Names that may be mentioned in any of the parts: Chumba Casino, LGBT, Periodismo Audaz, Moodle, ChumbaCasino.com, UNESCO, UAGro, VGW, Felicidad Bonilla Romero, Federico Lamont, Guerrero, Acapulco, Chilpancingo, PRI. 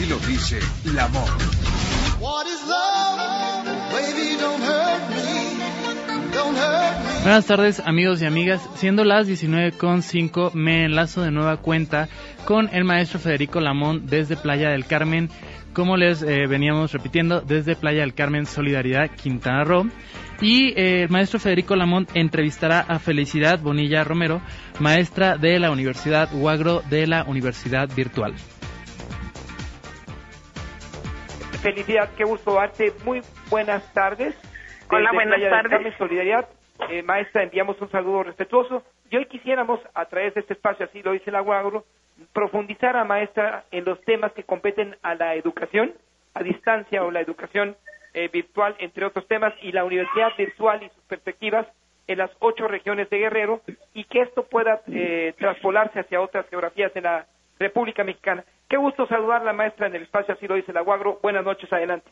Así lo dice Lamont. Buenas tardes, amigos y amigas. Siendo las 19:05, me enlazo de nueva cuenta con el maestro Federico Lamont desde Playa del Carmen. Como les veníamos repitiendo, desde Playa del Carmen, Solidaridad, Quintana Roo. Y el maestro Federico Lamont entrevistará a Felicidad Bonilla Romero, maestra de la Universidad UAGro de la Universidad Virtual. Felicidad, qué gusto darte. Muy buenas tardes. Hola, buenas tardes. Carmen, Solidaridad, maestra, enviamos un saludo respetuoso. Y hoy quisiéramos, a través de este espacio, así lo dice la UAGro, profundizar a maestra en los temas que competen a la educación a distancia o la educación virtual, entre otros temas, y la universidad virtual y sus perspectivas en las 8 regiones de Guerrero, y que esto pueda traspolarse hacia otras geografías de la República Mexicana. Qué gusto saludarla, maestra, en el espacio Así lo dice la UAGro. Buenas noches, adelante.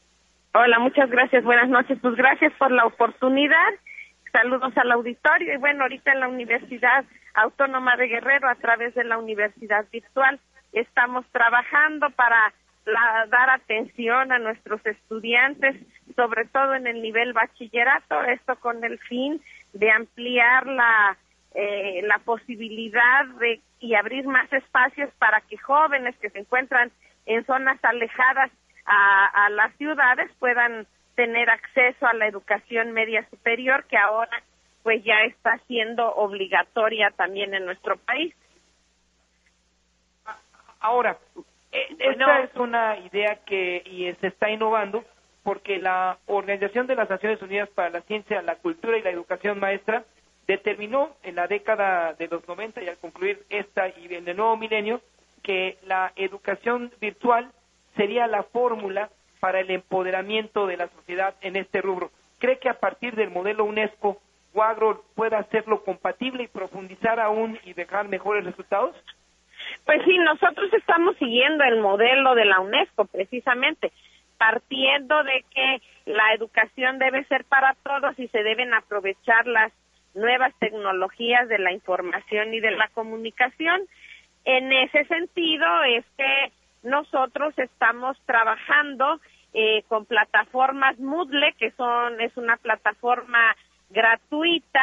Hola, muchas gracias, buenas noches. Pues gracias por la oportunidad. Saludos al auditorio. Y bueno, ahorita en la Universidad Autónoma de Guerrero, a través de la Universidad Virtual, estamos trabajando para dar atención a nuestros estudiantes, sobre todo en el nivel bachillerato, esto con el fin de ampliar la posibilidad de y abrir más espacios para que jóvenes que se encuentran en zonas alejadas a las ciudades puedan tener acceso a la educación media superior, que ahora pues ya está siendo obligatoria también en nuestro país. Ahora, esta es una idea que se está innovando, porque la Organización de las Naciones Unidas para la Ciencia, la Cultura y la Educación, maestra, determinó en la década de los 90, y al concluir esta y en el nuevo milenio, que la educación virtual sería la fórmula para el empoderamiento de la sociedad en este rubro. ¿Cree que a partir del modelo UNESCO, UAGro pueda hacerlo compatible y profundizar aún y dejar mejores resultados? Pues sí, nosotros estamos siguiendo el modelo de la UNESCO, precisamente, partiendo de que la educación debe ser para todos y se deben aprovechar las nuevas tecnologías de la información y de la comunicación. En ese sentido es que nosotros estamos trabajando con plataformas Moodle, que es una plataforma gratuita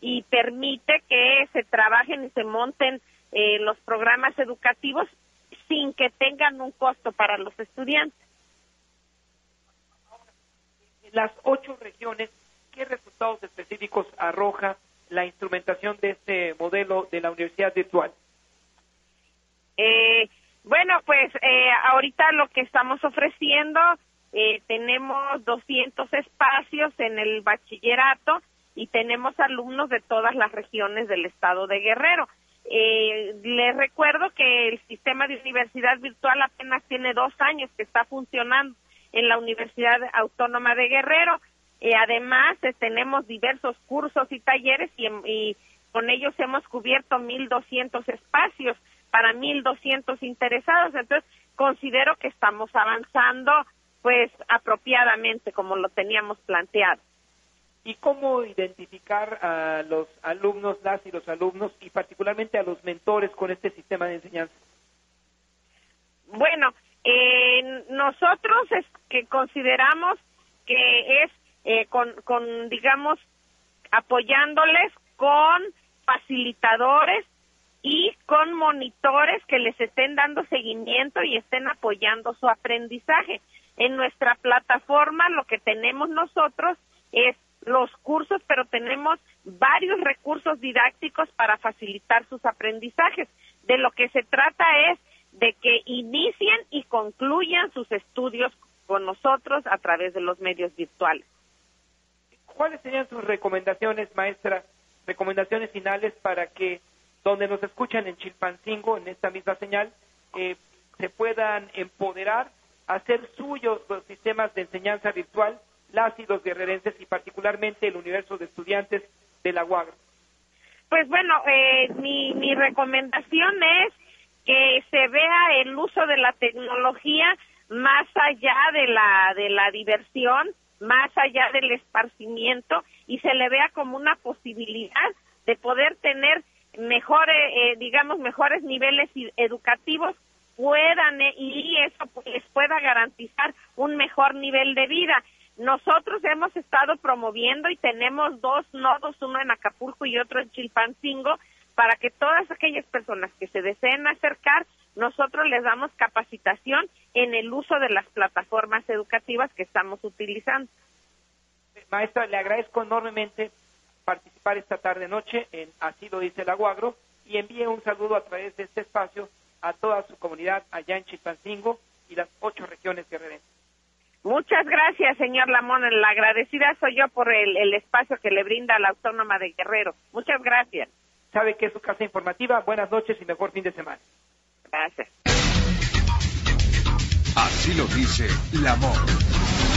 y permite que se trabajen y se monten los programas educativos sin que tengan un costo para los estudiantes. Las 8 regiones, ¿qué resultados específicos arroja la instrumentación de este modelo de la universidad virtual? Bueno, pues ahorita lo que estamos ofreciendo, tenemos 200 espacios en el bachillerato y tenemos alumnos de todas las regiones del estado de Guerrero. Les recuerdo que el sistema de universidad virtual apenas tiene 2 años que está funcionando en la Universidad Autónoma de Guerrero. Además, tenemos diversos cursos y talleres y con ellos hemos cubierto 1,200 espacios para 1,200 interesados. Entonces, considero que estamos avanzando pues apropiadamente como lo teníamos planteado. ¿Y cómo identificar a los alumnos, las y los alumnos, y particularmente a los mentores con este sistema de enseñanza? Bueno, nosotros que consideramos que es con digamos, apoyándoles con facilitadores y con monitores que les estén dando seguimiento y estén apoyando su aprendizaje. En nuestra plataforma lo que tenemos nosotros es los cursos, pero tenemos varios recursos didácticos para facilitar sus aprendizajes. De lo que se trata es de que inicien y concluyan sus estudios con nosotros a través de los medios virtuales. ¿Cuáles serían sus recomendaciones, maestra? Recomendaciones finales para que donde nos escuchan en Chilpancingo, en esta misma señal, se puedan empoderar, hacer suyos los sistemas de enseñanza virtual, las y los guerrerenses, y particularmente el universo de estudiantes de la UAGro. Pues bueno, mi recomendación es que se vea el uso de la tecnología más allá de la diversión, más allá del esparcimiento, y se le vea como una posibilidad de poder tener mejores niveles educativos puedan y eso les pueda garantizar un mejor nivel de vida. Nosotros hemos estado promoviendo y tenemos dos nodos, uno en Acapulco y otro en Chilpancingo, para que todas aquellas personas que se deseen acercar, nosotros les damos capacitación en el uso de las plataformas educativas que estamos utilizando. Maestra, le agradezco enormemente participar esta tarde-noche en Así lo dice la UAGro, y envíe un saludo a través de este espacio a toda su comunidad allá en Chilpancingo y las 8 regiones guerrerenses. Muchas gracias, señor Lamont. La agradecida soy yo por el espacio que le brinda a la Autónoma de Guerrero. Muchas gracias. Sabe que es su casa informativa. Buenas noches y mejor fin de semana. Gracias. Así lo dice Lamont.